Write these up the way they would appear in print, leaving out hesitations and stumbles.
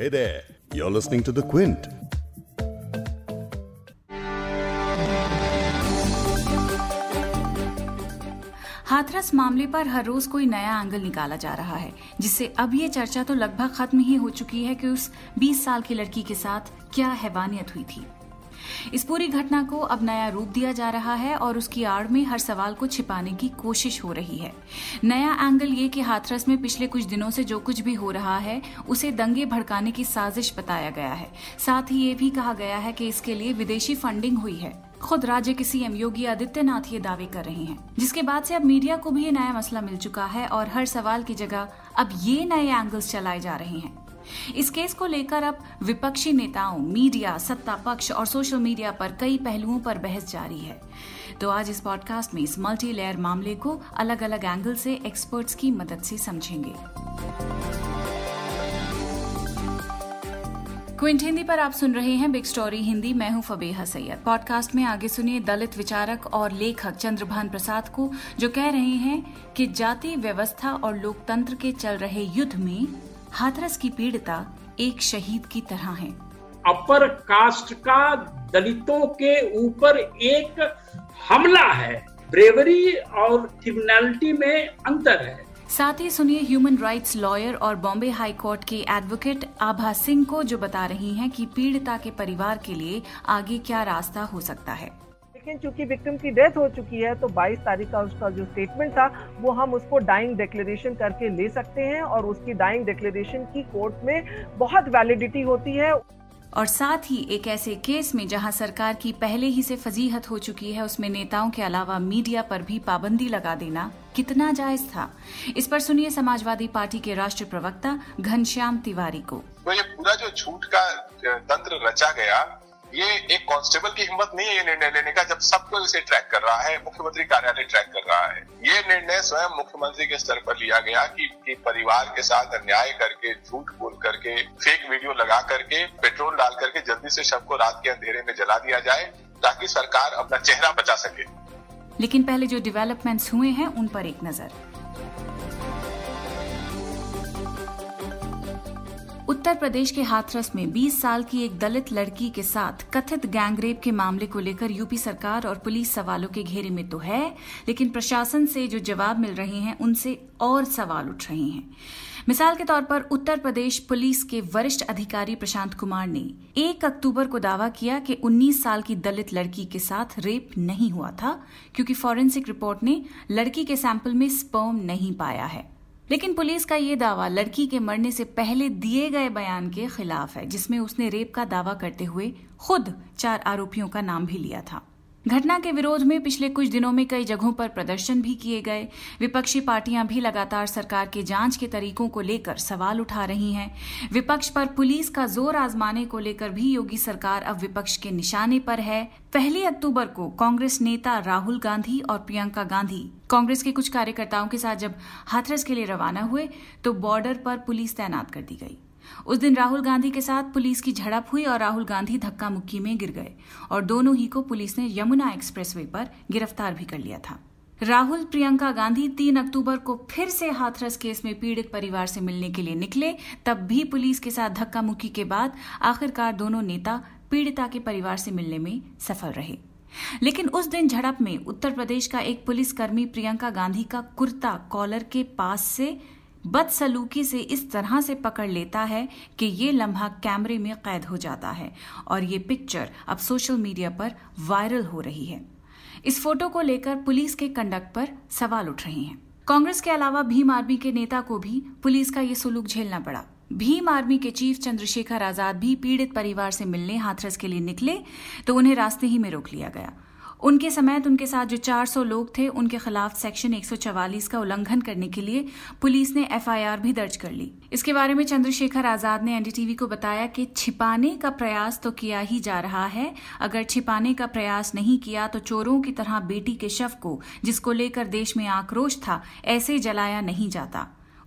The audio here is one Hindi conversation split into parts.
Hey there, you're listening to the Quint. Hathras मामले पर हर रोज कोई नया एंगल निकाला जा रहा है, जिससे अब ये चर्चा तो लगभग खत्म ही हो चुकी है कि उस 20 साल की लड़की के साथ क्या हैवानियत हुई थी। इस पूरी घटना को अब नया रूप दिया जा रहा है और उसकी आड़ में हर सवाल को छिपाने की कोशिश हो रही है। नया एंगल ये कि हाथरस में पिछले कुछ दिनों से जो कुछ भी हो रहा है उसे दंगे भड़काने की साजिश बताया गया है। साथ ही ये भी कहा गया है कि इसके लिए विदेशी फंडिंग हुई है। खुद राज्य के सीएम योगी आदित्यनाथ ये दावे कर रहे हैं, जिसके बाद से अब मीडिया को भी ये नया मसला मिल चुका है और हर सवाल की जगह अब ये नए एंगल्स चलाए जा रहे हैं। इस केस को लेकर अब विपक्षी नेताओं, मीडिया, सत्ता पक्ष और सोशल मीडिया पर कई पहलुओं पर बहस जारी है। तो आज इस पॉडकास्ट में इस मल्टी लेयर मामले को अलग अलग एंगल से एक्सपर्ट्स की मदद से समझेंगे। क्विंट हिंदी पर आप सुन रहे हैं बिग स्टोरी हिंदी। मैं हूं फबीहा सैयद। पॉडकास्ट में आगे सुनिए दलित विचारक और लेखक चंद्रभान प्रसाद को, जो कह रहे हैं कि जाति व्यवस्था और लोकतंत्र के चल रहे युद्ध में हाथरस की पीड़िता एक शहीद की तरह है। अपर कास्ट का दलितों के ऊपर एक हमला है, ब्रेवरी और क्रिमिनलिटी में अंतर है। साथ ही सुनिए ह्यूमन राइट्स लॉयर और बॉम्बे हाई कोर्ट के एडवोकेट आभा सिंह को, जो बता रही हैं कि पीड़िता के परिवार के लिए आगे क्या रास्ता हो सकता है। लेकिन चूंकि विक्टिम की डेथ हो चुकी है तो 22 तारीख का उसका जो स्टेटमेंट था वो हम उसको डाइंग डिक्लेरेशन करके ले सकते हैं और उसकी डाइंग डिक्लेरेशन की कोर्ट में बहुत वैलिडिटी होती है। और साथ ही एक ऐसे केस में जहां सरकार की पहले ही से फजीहत हो चुकी है, उसमें नेताओं के अलावा मीडिया पर भी पाबंदी लगा देना कितना जायज था, इस पर सुनिए समाजवादी पार्टी के राष्ट्रीय प्रवक्ता घनश्याम तिवारी को। तो ये पूरा जो झूठ का तंत्र रचा गया, ये एक कांस्टेबल की हिम्मत नहीं है ये निर्णय लेने का, जब सबको इसे ट्रैक कर रहा है, मुख्यमंत्री कार्यालय ट्रैक कर रहा है। ये निर्णय स्वयं मुख्यमंत्री के स्तर पर लिया गया कि परिवार के साथ अन्याय करके, झूठ बोल करके, फेक वीडियो लगा करके, पेट्रोल डाल करके जल्दी से शव को रात के अंधेरे में जला दिया जाए ताकि सरकार अपना चेहरा बचा सके। लेकिन पहले जो डेवलपमेंट्स हुए हैं उन पर एक नजर। उत्तर प्रदेश के हाथरस में 20 साल की एक दलित लड़की के साथ कथित गैंगरेप के मामले को लेकर यूपी सरकार और पुलिस सवालों के घेरे में तो है, लेकिन प्रशासन से जो जवाब मिल रहे हैं उनसे और सवाल उठ रहे हैं। मिसाल के तौर पर उत्तर प्रदेश पुलिस के वरिष्ठ अधिकारी प्रशांत कुमार ने 1 अक्टूबर को दावा किया कि 19 साल की दलित लड़की के साथ रेप नहीं हुआ था, क्योंकि फॉरेंसिक रिपोर्ट ने लड़की के सैंपल में स्पर्म नहीं पाया है। लेकिन पुलिस का ये दावा लड़की के मरने से पहले दिए गए बयान के खिलाफ है, जिसमें उसने रेप का दावा करते हुए खुद 4 आरोपियों का नाम भी लिया था। घटना के विरोध में पिछले कुछ दिनों में कई जगहों पर प्रदर्शन भी किए गए। विपक्षी पार्टियां भी लगातार सरकार के जांच के तरीकों को लेकर सवाल उठा रही हैं। विपक्ष पर पुलिस का जोर आजमाने को लेकर भी योगी सरकार अब विपक्ष के निशाने पर है। 1 अक्टूबर को कांग्रेस नेता राहुल गांधी और प्रियंका गांधी कांग्रेस के कुछ कार्यकर्ताओं के साथ जब हाथरस के लिए रवाना हुए तो बॉर्डर पर पुलिस तैनात कर दी गई। उस दिन राहुल गांधी के साथ पुलिस की झड़प हुई और राहुल गांधी धक्का मुक्की में गिर गए और दोनों ही को पुलिस ने यमुना एक्सप्रेसवे पर गिरफ्तार भी कर लिया था। राहुल प्रियंका गांधी 3 अक्टूबर को फिर से हाथरस केस में पीड़ित परिवार से मिलने के लिए निकले, तब भी पुलिस के साथ धक्का मुक्की के बाद आखिरकार दोनों नेता पीड़िता के परिवार से मिलने में सफल रहे। लेकिन उस दिन झड़प में उत्तर प्रदेश का एक पुलिसकर्मी प्रियंका गांधी का कुर्ता कॉलर के पास से बदसलूकी से इस तरह से पकड़ लेता है कि ये लम्हा कैमरे में कैद हो जाता है और ये पिक्चर अब सोशल मीडिया पर वायरल हो रही है। इस फोटो को लेकर पुलिस के कंडक्ट पर सवाल उठ रहे हैं। कांग्रेस के अलावा भीम आर्मी के नेता को भी पुलिस का ये सुलूक झेलना पड़ा। भीम आर्मी के चीफ चंद्रशेखर आजाद भी पीड़ित परिवार से मिलने हाथरस के लिए निकले तो उन्हें रास्ते ही में रोक लिया गया। उनके समेत उनके साथ जो 400 लोग थे उनके खिलाफ सेक्शन 144 का उल्लंघन करने के लिए पुलिस ने एफआईआर भी दर्ज कर ली। इसके बारे में चंद्रशेखर आजाद ने एनडीटीवी को बताया कि छिपाने का प्रयास तो किया ही जा रहा है, अगर छिपाने का प्रयास नहीं किया तो चोरों की तरह बेटी के शव को, जिसको लेकर देश में आक्रोश था, ऐसे जलाया नहीं जाता।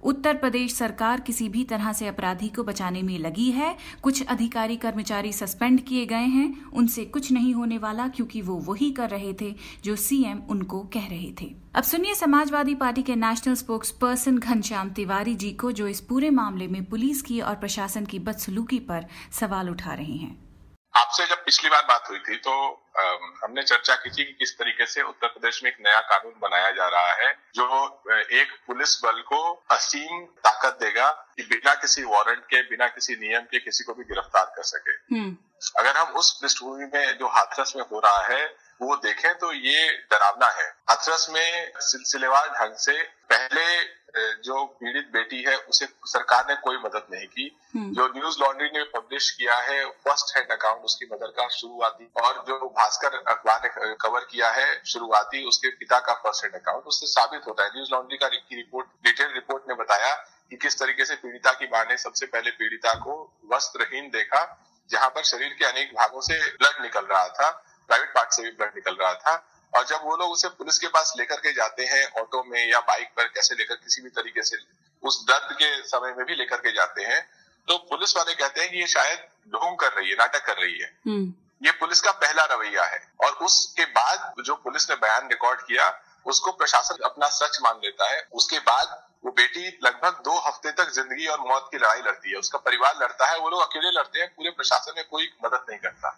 उत्तर प्रदेश सरकार किसी भी तरह से अपराधी को बचाने में लगी है। कुछ अधिकारी कर्मचारी सस्पेंड किए गए हैं, उनसे कुछ नहीं होने वाला क्योंकि वो वही कर रहे थे जो सीएम उनको कह रहे थे। अब सुनिए समाजवादी पार्टी के national spokesperson Ghanshyam Tiwari ji को, जो इस पूरे मामले में पुलिस की और प्रशासन की बदसलूकी पर सवाल उठा रहे हैं। आपसे जब पिछली बार बात हुई थी तो हमने चर्चा की थी कि किस तरीके से उत्तर प्रदेश में एक नया कानून बनाया जा रहा है जो एक पुलिस बल को असीम ताकत देगा कि बिना किसी वारंट के, बिना किसी नियम के किसी को भी गिरफ्तार कर सके। अगर हम उस पृष्ठभूमि में जो हाथरस में हो रहा है वो देखें तो ये डरावना है। हाथरस में सिलसिलेवार ढंग से पहले जो पीड़ित बेटी है उसे सरकार ने कोई मदद नहीं की। जो न्यूज लॉन्ड्री ने पब्लिश किया है फर्स्ट हैंड अकाउंट उसकी मदर का शुरुआती, और जो भास्कर अखबार ने कवर किया है शुरुआती उसके पिता का फर्स्ट हैंड अकाउंट, उससे साबित होता है। न्यूज लॉन्ड्री का रिपोर्ट, डिटेल रिपोर्ट ने बताया कि किस तरीके से पीड़िता की मां ने सबसे पहले पीड़िता को वस्त्रहीन देखा, जहां पर शरीर के अनेक भागों से ब्लड निकल रहा था, प्राइवेट पार्ट से भी ब्लड निकल रहा था। और जब वो लोग उसे पुलिस के पास लेकर के जाते हैं ऑटो में या बाइक पर, कैसे लेकर किसी भी तरीके से उस दर्द के समय में भी लेकर के जाते हैं, तो पुलिस वाले कहते हैं कि ये शायद ढोंग कर रही है, नाटक कर रही है। ये पुलिस का पहला रवैया है। और उसके बाद जो पुलिस ने बयान रिकॉर्ड किया उसको प्रशासन अपना सच मान लेता है। उसके बाद वो बेटी लगभग 2 हफ्ते तक जिंदगी और मौत की लड़ाई लड़ती है, उसका परिवार लड़ता है, वो लोग अकेले लड़ते हैं, पूरे प्रशासन में कोई मदद नहीं करता।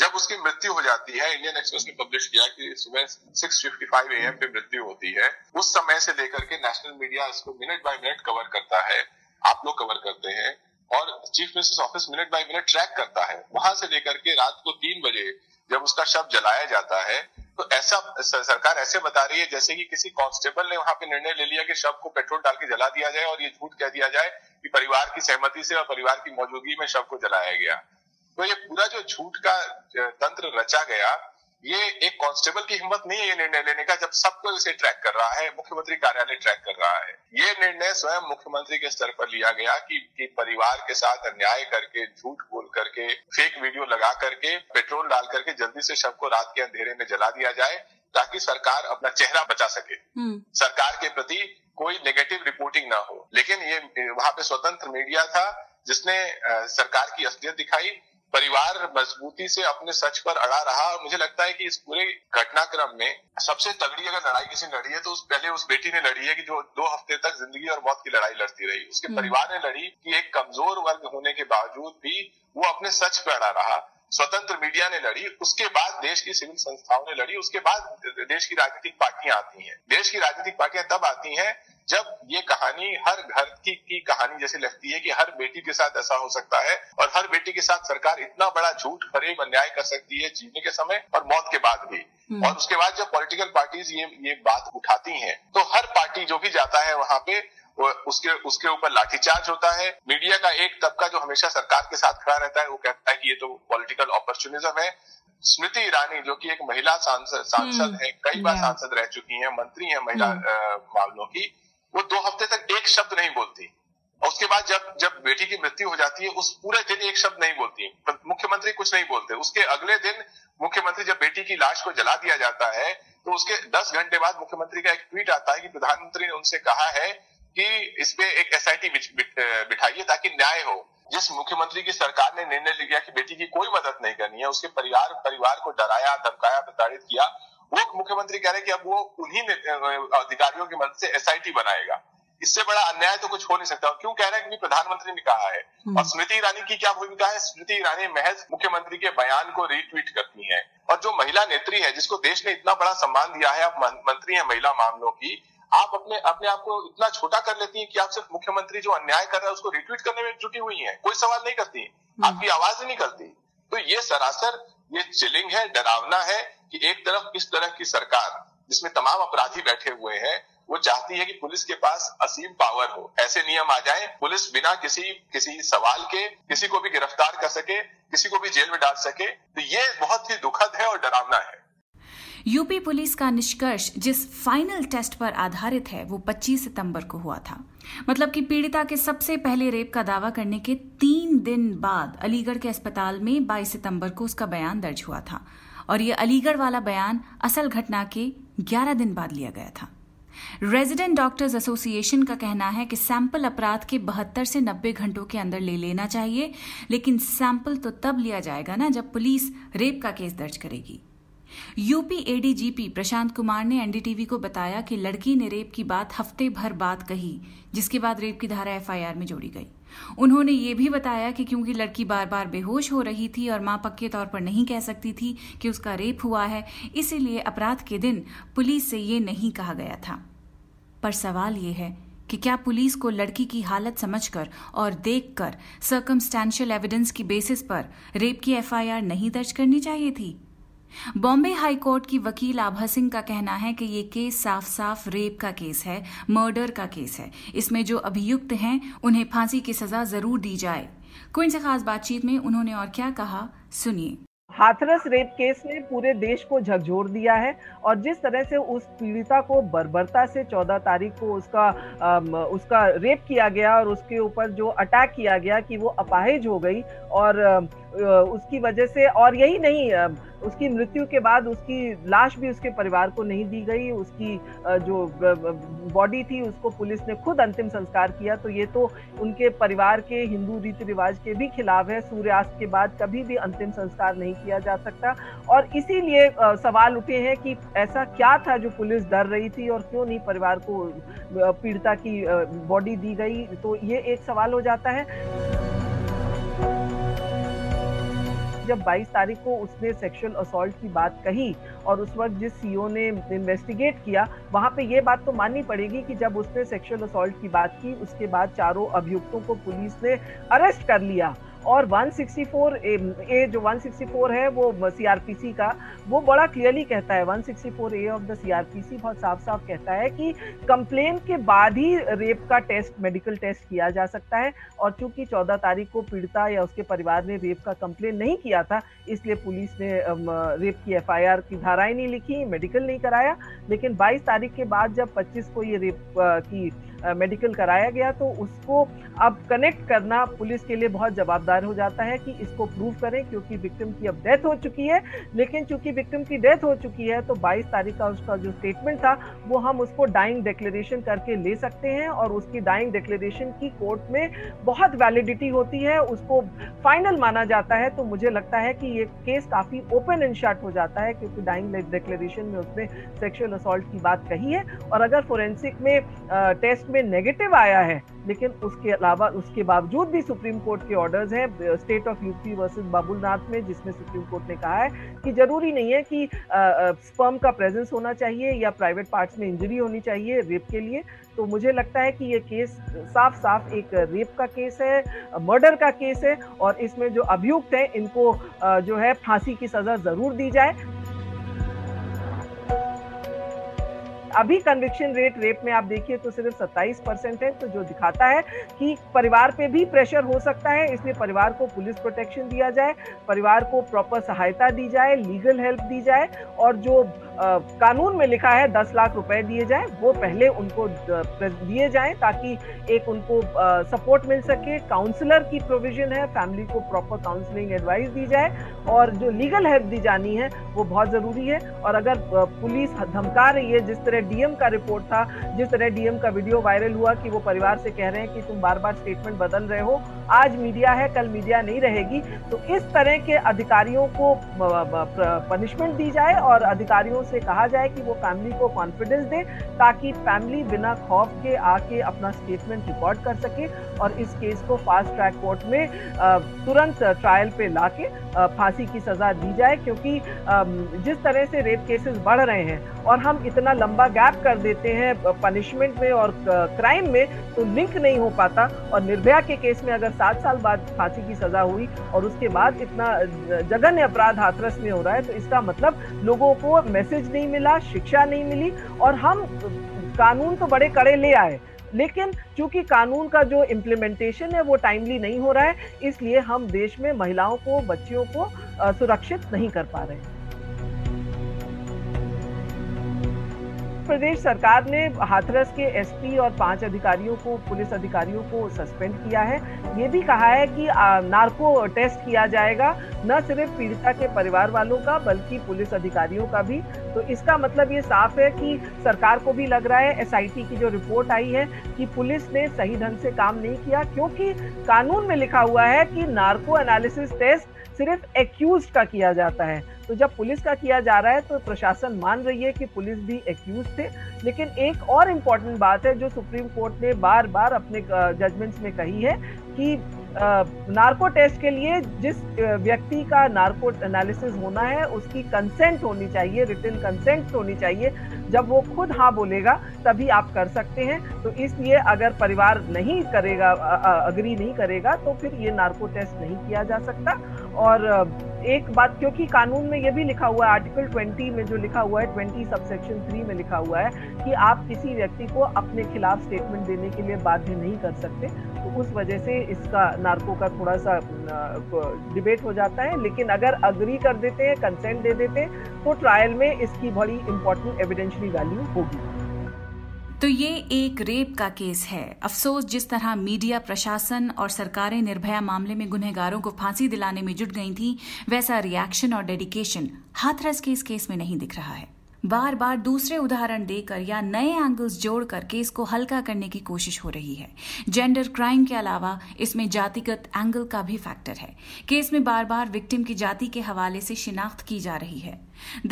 जब उसकी मृत्यु हो जाती है, इंडियन एक्सप्रेस ने पब्लिश किया कि सुबह 6:55 AM पे मृत्यु होती है, उस समय से लेकर के नेशनल मीडिया इसको मिनट बाय मिनट कवर करता है, आप लोग कवर करते हैं, और chief minister's office minute by minute track करता है। वहां से लेकर के रात को 3 बजे जब उसका शव जलाया जाता है तो ऐसा सरकार ऐसे बता रही है जैसे कि किसी कांस्टेबल ने वहां पे निर्णय ले लिया कि शव को पेट्रोल डाल के जला दिया जाए और ये झूठ कह दिया जाए कि परिवार की सहमति से और परिवार की मौजूदगी में शव को जलाया गया। तो ये पूरा जो झूठ का तंत्र रचा गया, ये एक कांस्टेबल की हिम्मत नहीं है ये निर्णय लेने का, जब सबको इसे ट्रैक कर रहा है, मुख्यमंत्री कार्यालय ट्रैक कर रहा है। ये निर्णय स्वयं मुख्यमंत्री के स्तर पर लिया गया कि परिवार के साथ अन्याय करके, झूठ बोल करके, फेक वीडियो लगा करके, पेट्रोल डाल करके जल्दी से शव को रात के अंधेरे में जला दिया जाए ताकि सरकार अपना चेहरा बचा सके, सरकार के प्रति कोई नेगेटिव रिपोर्टिंग ना हो। लेकिन ये वहां पे स्वतंत्र मीडिया था जिसने सरकार की असलियत दिखाई। परिवार मजबूती से अपने सच पर अड़ा रहा, और मुझे लगता है कि इस पूरे घटनाक्रम में सबसे तगड़ी अगर लड़ाई किसी ने लड़ी है तो पहले उस बेटी ने लड़ी है कि जो 2 हफ्ते तक जिंदगी और मौत की लड़ाई लड़ती रही। उसके परिवार ने लड़ी कि एक कमजोर वर्ग होने के बावजूद भी वो अपने सच पर अड़ा रहा। स्वतंत्र मीडिया ने लड़ी, उसके बाद देश की सिविल संस्थाओं ने लड़ी, उसके बाद देश की राजनीतिक पार्टियां आती हैं। देश की राजनीतिक पार्टियां तब आती हैं जब ये कहानी हर घर की कहानी जैसे लगती है कि हर बेटी के साथ ऐसा हो सकता है, और हर बेटी के साथ सरकार इतना बड़ा झूठ, फरेब, अन्याय कर सकती है जीने के समय और मौत के बाद भी। और उसके बाद जब पॉलिटिकल पार्टीज ये बात उठाती हैं तो हर पार्टी जो भी जाता है वहां पे उसके ऊपर लाठीचार्ज होता है। मीडिया का एक तबका जो हमेशा सरकार के साथ खड़ा रहता है वो कहता है कि ये तो पॉलिटिकल ऑपर्चुनिज्म है। स्मृति ईरानी जो कि एक महिला सांसद है, कई बार सांसद रह चुकी हैं, मंत्री हैं महिला मामलों की, वो 2 हफ्ते तक एक शब्द नहीं बोलती। और उसके बाद जब बेटी की मृत्यु हो जाती है उस पूरे दिन एक शब्द नहीं बोलती, मुख्यमंत्री कुछ नहीं बोलते। उसके अगले दिन मुख्यमंत्री, जब बेटी की लाश को जला दिया जाता है तो उसके 10 घंटे बाद मुख्यमंत्री का एक ट्वीट आता है कि प्रधानमंत्री ने उनसे कहा है कि इस पे एक SIT बिठाइए ताकि न्याय हो। जिस मुख्यमंत्री की सरकार ने निर्णय लिया कि बेटी की कोई मदद नहीं करनी है, उसके परिवार को डराया, धमकाया, प्रताड़ित किया, वो मुख्यमंत्री कह रहे कि अब वो उन्हीं अधिकारियों की मदद से SIT बनाएगा। इससे बड़ा अन्याय तो कुछ हो नहीं सकता। क्यों कह रहे हैं? क्योंकि प्रधानमंत्री ने कहा है। और स्मृति ईरानी की क्या भूमिका है? स्मृति ईरानी महज मुख्यमंत्री के बयान को रीट्वीट करती है। और जो महिला नेत्री है जिसको देश ने इतना बड़ा सम्मान दिया है, आप मंत्री है महिला मामलों की, आप अपने आप को इतना छोटा कर लेती हैं कि आप सिर्फ मुख्यमंत्री जो अन्याय कर रहा है उसको रिट्वीट करने में जुटी हुई हैं, कोई सवाल नहीं करती, आपकी आवाज ही नहीं करती। तो ये सरासर ये चिलिंग है, डरावना है कि एक तरफ इस तरह की सरकार जिसमें तमाम अपराधी बैठे हुए हैं वो चाहती है कि पुलिस के पास असीम पावर हो, ऐसे नियम आ जाए पुलिस बिना किसी सवाल के किसी को भी गिरफ्तार कर सके, किसी को भी जेल में डाल सके। तो ये बहुत ही दुखद है और डरावना है। यूपी पुलिस का निष्कर्ष जिस फाइनल टेस्ट पर आधारित है वो 25 सितंबर को हुआ था, मतलब कि पीड़िता के सबसे पहले रेप का दावा करने के 3 दिन बाद अलीगढ़ के अस्पताल में 22 सितंबर को उसका बयान दर्ज हुआ था, और ये अलीगढ़ वाला बयान असल घटना के 11 दिन बाद लिया गया था। रेजिडेंट डॉक्टर्स एसोसिएशन का कहना है कि सैंपल अपराध के 72 से 90 घंटों के अंदर ले लेना चाहिए, लेकिन सैंपल तो तब लिया जाएगा ना जब पुलिस रेप का केस दर्ज करेगी। यूपी एडीजीपी प्रशांत कुमार ने एनडीटीवी को बताया कि लड़की ने रेप की बात हफ्ते भर बाद कही, जिसके बाद रेप की धारा एफआईआर में जोड़ी गई। उन्होंने ये भी बताया कि क्योंकि लड़की बार बार बेहोश हो रही थी और मां पक्के तौर पर नहीं कह सकती थी कि उसका रेप हुआ है, इसीलिए अपराध के दिन पुलिस से ये नहीं कहा गया था। पर सवाल ये है कि क्या पुलिस को लड़की की हालत समझकर और देखकर सर्कमस्टेंशियल एविडेंस की बेसिस पर रेप की एफआईआर नहीं दर्ज करनी चाहिए थी? बॉम्बे हाई कोर्ट की वकील आभा सिंह का कहना है कि ये केस साफ साफ रेप का केस है, मर्डर का केस है। इसमें जो अभियुक्त हैं उन्हें फांसी की सजा जरूर दी जाए। क्विंट से खास बातचीत में उन्होंने और क्या कहा, सुनिए। हाथरस रेप केस ने पूरे देश को झकझोर दिया है और जिस तरह से उस पीड़िता को बर्बरता से 14 तारीख को उसका रेप किया गया और उसके ऊपर जो अटैक किया गया कि वो अपाहिज हो गई और उसकी वजह से, और यही नहीं, उसकी मृत्यु के बाद उसकी लाश भी उसके परिवार को नहीं दी गई, उसकी जो बॉडी थी उसको पुलिस ने खुद अंतिम संस्कार किया। तो ये तो उनके परिवार के हिंदू रीति रिवाज के भी खिलाफ है। सूर्यास्त के बाद कभी भी अंतिम संस्कार नहीं किया जा सकता और इसीलिए सवाल उठे हैं कि ऐसा क्या था जो पुलिस डर रही थी और क्यों नहीं परिवार को पीड़िता की बॉडी दी गई। तो ये एक सवाल हो जाता है। जब 22 तारीख को उसने सेक्सुअल असॉल्ट की बात कही और उस वक्त जिस सीओ ने इन्वेस्टिगेट किया वहाँ पे ये बात तो माननी पड़ेगी कि जब उसने सेक्सुअल असॉल्ट की बात की उसके बाद चारों अभियुक्तों को पुलिस ने अरेस्ट कर लिया और 164A जो 164 है वो CRPC का, वो बड़ा क्लियरली कहता है, 164A ऑफ द CRPC बहुत साफ साफ कहता है कि कंप्लेन के बाद ही रेप का टेस्ट, मेडिकल टेस्ट किया जा सकता है और चूंकि 14 तारीख को पीड़िता या उसके परिवार ने रेप का कंप्लेन नहीं किया था इसलिए पुलिस ने रेप की FIR की धाराएं नहीं लिखी, मेडिकल नहीं कराया। लेकिन 22 तारीख के बाद जब 25 को ये रेप की मेडिकल कराया गया तो उसको अब कनेक्ट करना पुलिस के लिए बहुत जवाबदार हो जाता है कि इसको प्रूव करें, क्योंकि विक्टिम की अब डेथ हो चुकी है। लेकिन चूंकि विक्टिम की डेथ हो चुकी है तो 22 तारीख का उसका जो स्टेटमेंट था वो हम उसको डाइंग डिक्लेरेशन करके ले सकते हैं और उसकी डाइंग डिक्लेरेशन की कोर्ट में बहुत वैलिडिटी होती है, उसको फाइनल माना जाता है। तो मुझे लगता है कि ये केस काफ़ी ओपन एंड शट हो जाता है क्योंकि डाइंग डिक्लेरेशन में उसने सेक्शुअल असॉल्ट की बात कही है और अगर फोरेंसिक में टेस्ट में नेगेटिव आया है लेकिन उसके अलावा उसके बावजूद भी सुप्रीम कोर्ट के ऑर्डर्स हैं state of UP versus Babulnath में, जिसमें सुप्रीम कोर्ट ने कहा है कि जरूरी नहीं है कि स्पर्म का प्रेजेंस होना चाहिए या प्राइवेट पार्ट्स में इंजरी होनी चाहिए रेप के लिए। तो मुझे लगता है कि ये केस साफ साफ एक रेप का केस है, मर्डर का केस है और इसमें जो अभियुक्त हैं इनको जो है फांसी की सजा जरूर दी जाए। अभी कन्विक्शन रेट रेप में आप देखिए तो सिर्फ 27% है, तो जो दिखाता है कि परिवार पे भी प्रेशर हो सकता है। इसलिए परिवार को पुलिस प्रोटेक्शन दिया जाए, परिवार को प्रॉपर सहायता दी जाए, लीगल हेल्प दी जाए और जो कानून में लिखा है 10 लाख रुपए दिए जाए वो पहले उनको दिए जाए ताकि एक उनको सपोर्ट मिल सके। काउंसलर की प्रोविजन है, फैमिली को प्रॉपर काउंसलिंग एडवाइस दी जाए और जो लीगल हेल्प दी जानी है वो बहुत ज़रूरी है। और अगर पुलिस धमका रही है, जिस तरह DM का रिपोर्ट था, जिस तरह DM का वीडियो वायरल हुआ कि वो परिवार से कह रहे हैं कि तुम बार बार स्टेटमेंट बदल रहे हो, आज मीडिया है कल मीडिया नहीं रहेगी, तो इस तरह के अधिकारियों को पनिशमेंट दी जाए और अधिकारियों से कहा जाए कि वो फैमिली को कॉन्फिडेंस दे ताकि फैमिली बिना खौफ के आके अपना स्टेटमेंट रिकॉर्ड कर सके और इस केस को फास्ट ट्रैक कोर्ट में तुरंत ट्रायल पे लाके फांसी की सजा दी जाए। क्योंकि जिस तरह से रेप केसेस बढ़ रहे हैं और हम इतना लंबा गैप कर देते हैं पनिशमेंट में और क्राइम में, तो लिंक नहीं हो पाता। और निर्भया के केस में अगर 7 साल बाद फांसी की सजा हुई और उसके बाद इतना जघन्य अपराध हाथरस में हो रहा है तो इसका मतलब लोगों को मैसेज नहीं मिला, शिक्षा नहीं मिली। और हम कानून तो बड़े कड़े ले आए लेकिन चूंकि कानून का जो इम्प्लीमेंटेशन है वो टाइमली नहीं हो रहा है इसलिए हम देश में महिलाओं को, बच्चियों को सुरक्षित नहीं कर पा रहे हैं। प्रदेश सरकार ने हाथरस के एसपी और 5 अधिकारियों को पुलिस अधिकारियों को सस्पेंड किया है। ये भी कहा है कि नार्को टेस्ट किया जाएगा न सिर्फ पीड़िता के परिवार वालों का बल्कि पुलिस अधिकारियों का भी। तो इसका मतलब ये साफ है कि सरकार को भी लग रहा है, एसआईटी की जो रिपोर्ट आई है कि पुलिस ने सही ढंग से काम नहीं किया, क्योंकि कानून में लिखा हुआ है कि नार्को एनालिसिस टेस्ट सिर्फ एक्यूज्ड का किया जाता है। तो जब पुलिस का किया जा रहा है तो प्रशासन मान रही है कि पुलिस भी एक्यूज थे। लेकिन एक और इम्पॉर्टेंट बात है जो सुप्रीम कोर्ट ने बार बार अपने जजमेंट्स में कही है कि नार्को टेस्ट के लिए जिस व्यक्ति का नार्को एनालिसिस होना है उसकी कंसेंट होनी चाहिए, रिटन कंसेंट होनी चाहिए। जब वो खुद हाँ बोलेगा तभी आप कर सकते हैं। तो इसलिए अगर परिवार नहीं करेगा, अग्री नहीं करेगा, तो फिर ये नार्को टेस्ट नहीं किया जा सकता। और एक बात, क्योंकि कानून में ये भी लिखा हुआ है, आर्टिकल 20 में जो लिखा हुआ है, 20 सबसेक्शन 3 में लिखा हुआ है कि आप किसी व्यक्ति को अपने खिलाफ स्टेटमेंट देने के लिए बाध्य नहीं कर सकते। तो उस वजह से इसका नार्को का थोड़ा सा डिबेट हो जाता है। लेकिन अगर अग्री कर देते हैं, कंसेंट दे देते हैं, तो ट्रायल में इसकी बड़ी इंपॉर्टेंट एविडेंशियरी वैल्यू होगी। तो ये एक रेप का केस है। अफसोस जिस तरह मीडिया, प्रशासन और सरकारें निर्भया मामले में गुनहगारों को फांसी दिलाने में जुट गई थी, वैसा रिएक्शन और डेडिकेशन हाथरस के इस केस में नहीं दिख रहा है। बार बार दूसरे उदाहरण देकर या नए एंगल्स जोड़कर केस को हल्का करने की कोशिश हो रही है। जेंडर क्राइम के अलावा इसमें जातिगत एंगल का भी फैक्टर है। केस में बार बार विक्टिम की जाति के हवाले से शिनाख्त की जा रही है।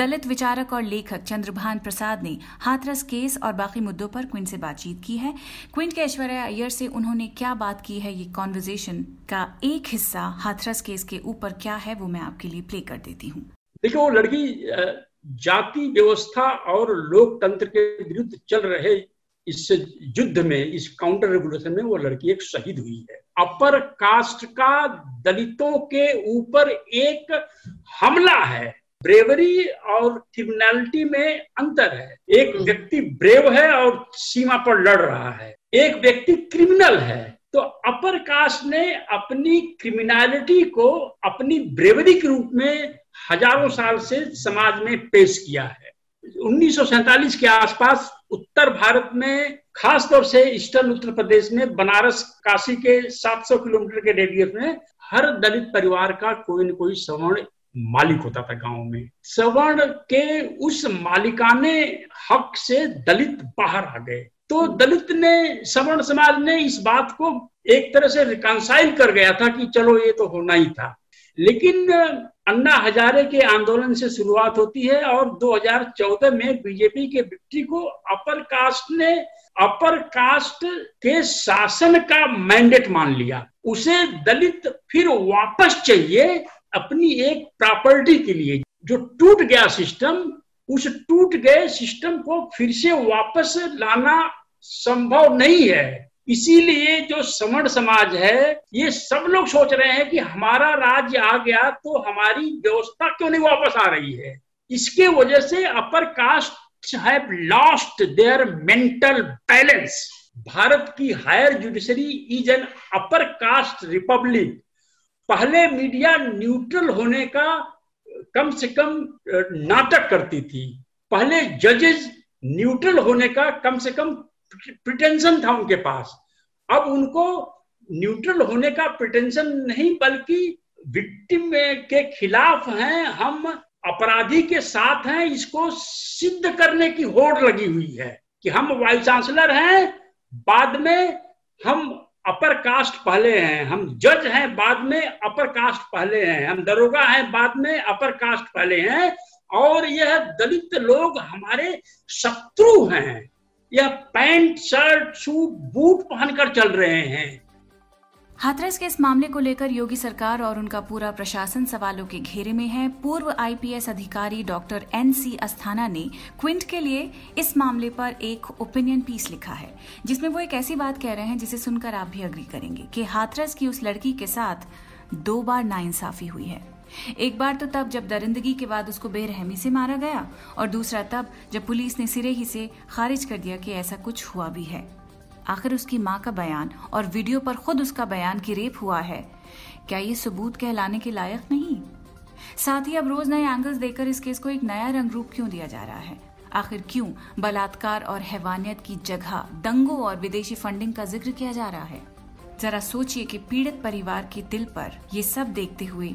दलित विचारक और लेखक चंद्रभान प्रसाद ने हाथरस केस और बाकी मुद्दों पर क्विंट से बातचीत की है। क्विंट के ऐश्वर्या अय्यर से उन्होंने क्या बात की है, ये कॉन्वर्जेशन का एक हिस्सा हाथरस केस के ऊपर क्या है, वो मैं आपके लिए प्ले कर देती हूँ। देखिए, वो लड़की जाति व्यवस्था और लोकतंत्र के विरुद्ध चल रहे इस युद्ध में, इस काउंटर रेवोल्यूशन में वो लड़की एक शहीद हुई है। अपर कास्ट का दलितों के ऊपर एक हमला है। ब्रेवरी और क्रिमिनलिटी में अंतर है। एक व्यक्ति ब्रेव है और सीमा पर लड़ रहा है, एक व्यक्ति क्रिमिनल है। तो अपर कास्ट ने अपनी क्रिमिनलिटी को अपनी ब्रेवरी के रूप में हजारों साल से समाज में पेश किया है। 1947 के आसपास उत्तर भारत में, खासतौर से ईस्टर्न उत्तर प्रदेश में, बनारस काशी के 700 किलोमीटर के रेडियस में हर दलित परिवार का कोई न कोई सवर्ण मालिक होता था। गांव में सवर्ण के उस मालिकाने हक से दलित बाहर आ गए। तो दलित ने, सवर्ण समाज ने इस बात को एक तरह से रिकंसाइल कर गया था कि चलो ये तो होना ही था। लेकिन अन्ना हजारे के आंदोलन से शुरुआत होती है और 2014 में बीजेपी के विक्ट्री को अपर कास्ट ने अपर कास्ट के शासन का मैंडेट मान लिया। उसे दलित फिर वापस चाहिए अपनी एक प्रॉपर्टी के लिए। जो टूट गया सिस्टम, उस टूट गए सिस्टम को फिर से वापस लाना संभव नहीं है। इसीलिए जो सवर्ण समाज है, ये सब लोग सोच रहे हैं कि हमारा राज्य आ गया तो हमारी व्यवस्था क्यों नहीं वापस आ रही है। इसके वजह से upper caste have lost their mental balance. Bharat की higher judiciary is an upper caste republic. पहले मीडिया न्यूट्रल होने का कम से कम नाटक करती थी, पहले जजेस न्यूट्रल होने का कम से कम प्रिटेंशन था उनके पास। अब उनको न्यूट्रल होने का प्रिटेंशन नहीं, बल्कि विक्टिम के खिलाफ हैं, हम अपराधी के साथ हैं, इसको सिद्ध करने की होड़ लगी हुई है कि हम वाइस चांसलर हैं, बाद में हम अपर कास्ट पहले हैं, हम जज हैं, बाद में अपर कास्ट पहले हैं, हम दरोगा हैं, बाद में अपर कास्ट पहले हैं, और यह दलित लोग हमारे शत्रु हैं, यह पैंट, शर्ट, शूट, बूट पहनकर चल रहे हैं। हाथरस के इस मामले को लेकर योगी सरकार और उनका पूरा प्रशासन सवालों के घेरे में है। पूर्व आईपीएस अधिकारी डॉक्टर एनसी अस्थाना ने क्विंट के लिए इस मामले पर एक ओपिनियन पीस लिखा है, जिसमें वो एक ऐसी बात कह रहे हैं जिसे सुनकर आप भी अग्री करेंगे कि हाथरस की उस लड़की के साथ 2 बार नाइंसाफी हुई है। एक बार तो तब जब दरिंदगी के बाद उसको बेरहमी से मारा गया, और दूसरा तब जब पुलिस ने सिरे ही से खारिज कर दिया कि ऐसा कुछ हुआ भी है। आखिर उसकी मां का बयान और वीडियो पर खुद उसका बयान कि रेप हुआ है, क्या ये सबूत कहलाने के लायक नहीं? साथ ही अब रोज नए एंगल्स देकर इस केस को एक नया रंग रूप क्यों दिया जा रहा है? आखिर क्यों बलात्कार और हैवानियत की जगह दंगों और विदेशी फंडिंग का जिक्र किया जा रहा है? जरा सोचिए कि पीड़ित परिवार के दिल पर ये सब देखते हुए